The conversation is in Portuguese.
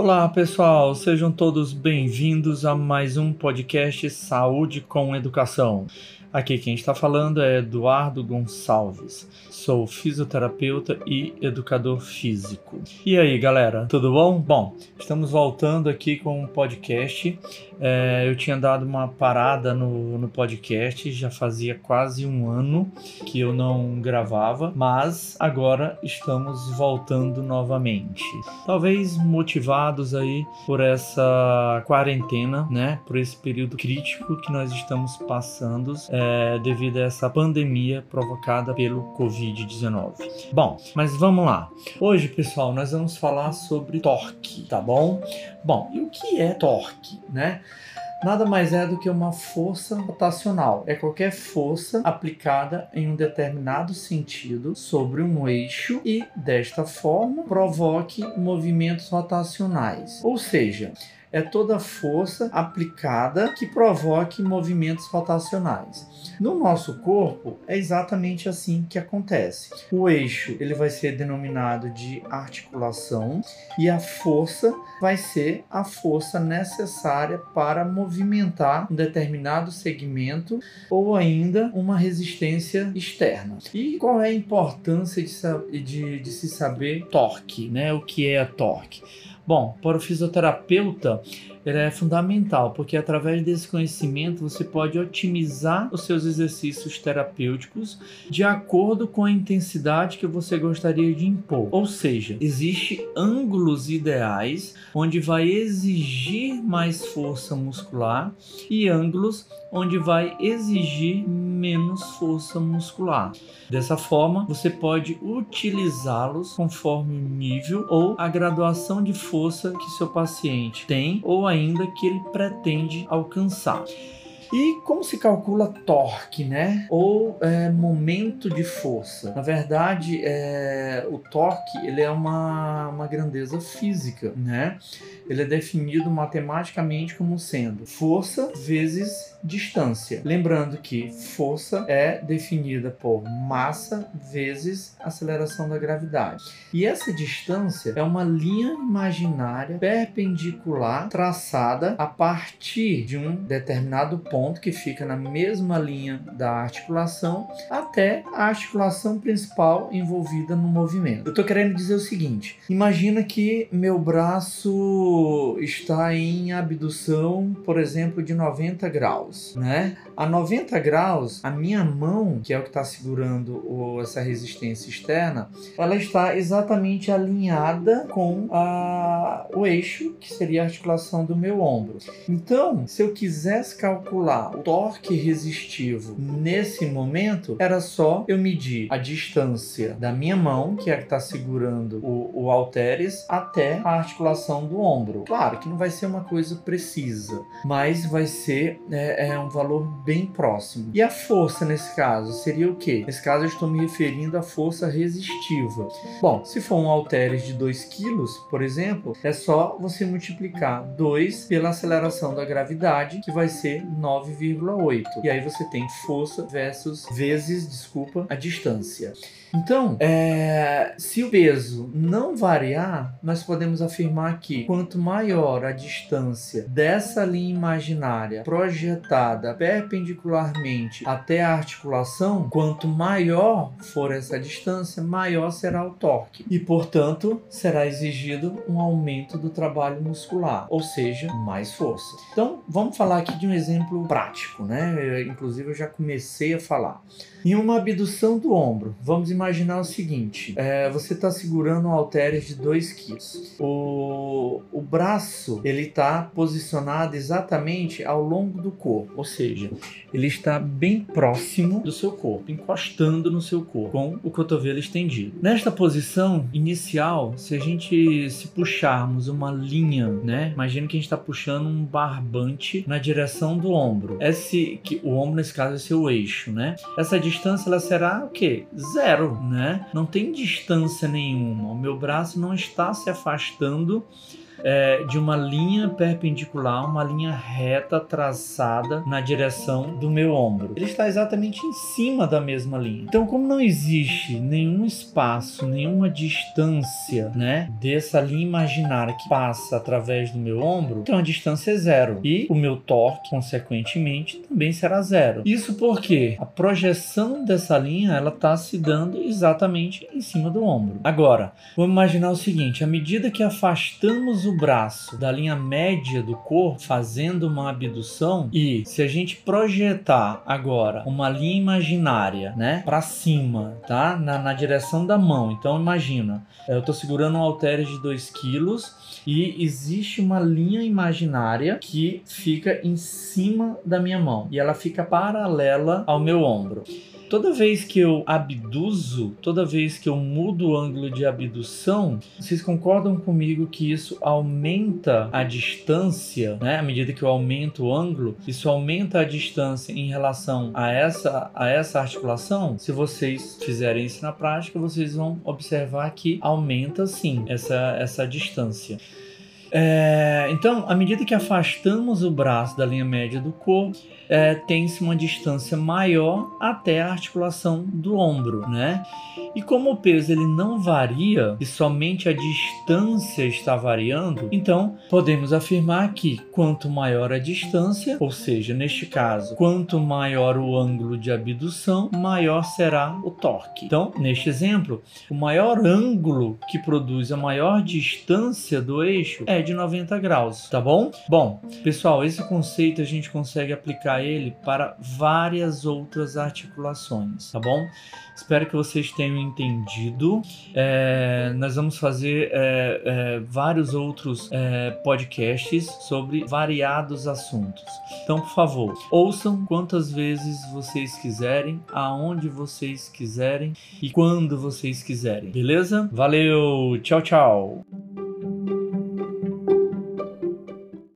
Olá pessoal, sejam todos bem-vindos a mais um podcast Saúde com Educação. Aqui quem está falando é Eduardo Gonçalves, sou fisioterapeuta e educador físico. E aí galera, tudo bom? Bom, estamos voltando aqui com um podcast, eu tinha dado uma parada no podcast, já fazia quase um ano que eu não gravava, mas agora estamos voltando novamente. Talvez motivados aí por essa quarentena, né, por esse período crítico que nós estamos passando, devido a essa pandemia provocada pelo COVID-19. Bom, mas vamos lá. Hoje, pessoal, nós vamos falar sobre torque, tá bom? Bom, e o que é torque, né? Nada mais é do que uma força rotacional. É qualquer força aplicada em um determinado sentido sobre um eixo e, desta forma, provoque movimentos rotacionais. Ou seja, é toda força aplicada que provoque movimentos rotacionais. No nosso corpo, é exatamente assim que acontece. O eixo ele vai ser denominado de articulação e a força vai ser a força necessária para movimentar um determinado segmento ou ainda uma resistência externa. E qual é a importância de se saber torque, né? O que é a torque? Bom, para o fisioterapeuta, ele é fundamental, porque através desse conhecimento você pode otimizar os seus exercícios terapêuticos de acordo com a intensidade que você gostaria de impor. Ou seja, existem ângulos ideais onde vai exigir mais força muscular e ângulos onde vai exigir menos força muscular. Dessa forma, você pode utilizá-los conforme o nível ou a graduação de força que seu paciente tem ou ainda que ele pretende alcançar. E como se calcula torque, né? Ou momento de força? Na verdade, o torque ele é uma grandeza física, né? Ele é definido matematicamente como sendo força vezes distância. Lembrando que força é definida por massa vezes aceleração da gravidade. E essa distância é uma linha imaginária perpendicular traçada a partir de um determinado ponto que fica na mesma linha da articulação até a articulação principal envolvida no movimento. Eu estou querendo dizer o seguinte: imagina que meu braço está em abdução, por exemplo, de 90 graus, né? A 90 graus, a minha mão, que é o que está segurando essa resistência externa, ela está exatamente alinhada com o eixo, que seria a articulação do meu ombro. Então, se eu quisesse calcular o torque resistivo nesse momento, era só eu medir a distância da minha mão, que é a que está segurando o halteres, até a articulação do ombro. Claro que não vai ser uma coisa precisa, mas vai ser um valor bem próximo. E a força nesse caso seria o quê? Nesse caso eu estou me referindo à força resistiva. Bom, se for um halteres de 2 kg, por exemplo, é só você multiplicar 2 pela aceleração da gravidade, que vai ser 9,8, e aí você tem força vezes a distância. Então, se o peso não variar, nós podemos afirmar que quanto maior a distância dessa linha imaginária projetada perpendicularmente até a articulação, quanto maior for essa distância, maior será o torque e, portanto, será exigido um aumento do trabalho muscular, ou seja, mais força. Então, vamos falar aqui de um exemplo prático, né? Inclusive, eu já comecei a falar. Em uma abdução do ombro, vamos imaginar o seguinte: você está segurando um halteres de 2 kg. O braço ele está posicionado exatamente ao longo do corpo, ou seja, ele está bem próximo do seu corpo, encostando no seu corpo, com o cotovelo estendido. Nesta posição inicial, se a gente se puxarmos uma linha, né? Imagina que a gente está puxando um barbante na direção do ombro. O ombro, nesse caso, é seu eixo, né? Essa distância ela será o quê? Zero, né? Não tem distância nenhuma. O meu braço não está se afastando de uma linha perpendicular, uma linha reta traçada na direção do meu ombro. Ele está exatamente em cima da mesma linha. Então, como não existe nenhum espaço, nenhuma distância, né, dessa linha imaginária que passa através do meu ombro, então a distância é zero. E o meu torque, consequentemente, também será zero. Isso porque a projeção dessa linha, ela está se dando exatamente em cima do ombro. Agora, vamos imaginar o seguinte: à medida que afastamos o braço da linha média do corpo, fazendo uma abdução, e se a gente projetar agora uma linha imaginária, né, para cima, tá, na direção da mão. Então imagina, eu estou segurando um halter de 2 kg e existe uma linha imaginária que fica em cima da minha mão e ela fica paralela ao meu ombro. Toda vez que eu abduzo, toda vez que eu mudo o ângulo de abdução, vocês concordam comigo que isso aumenta a distância, né? À medida que eu aumento o ângulo, isso aumenta a distância em relação a essa articulação? Se vocês fizerem isso na prática, vocês vão observar que aumenta sim essa distância. Então, à medida que afastamos o braço da linha média do corpo, tem-se uma distância maior até a articulação do ombro, né? E como o peso ele não varia e somente a distância está variando, então podemos afirmar que quanto maior a distância, ou seja, neste caso, quanto maior o ângulo de abdução, maior será o torque. Então, neste exemplo, o maior ângulo que produz a maior distância do eixo é de 90 graus, tá bom? Bom, pessoal, esse conceito a gente consegue aplicar ele para várias outras articulações, tá bom? Espero que vocês tenham entendido. Nós vamos fazer vários outros podcasts sobre variados assuntos. Então, por favor, ouçam quantas vezes vocês quiserem, aonde vocês quiserem e quando vocês quiserem, beleza? Valeu! Tchau, tchau!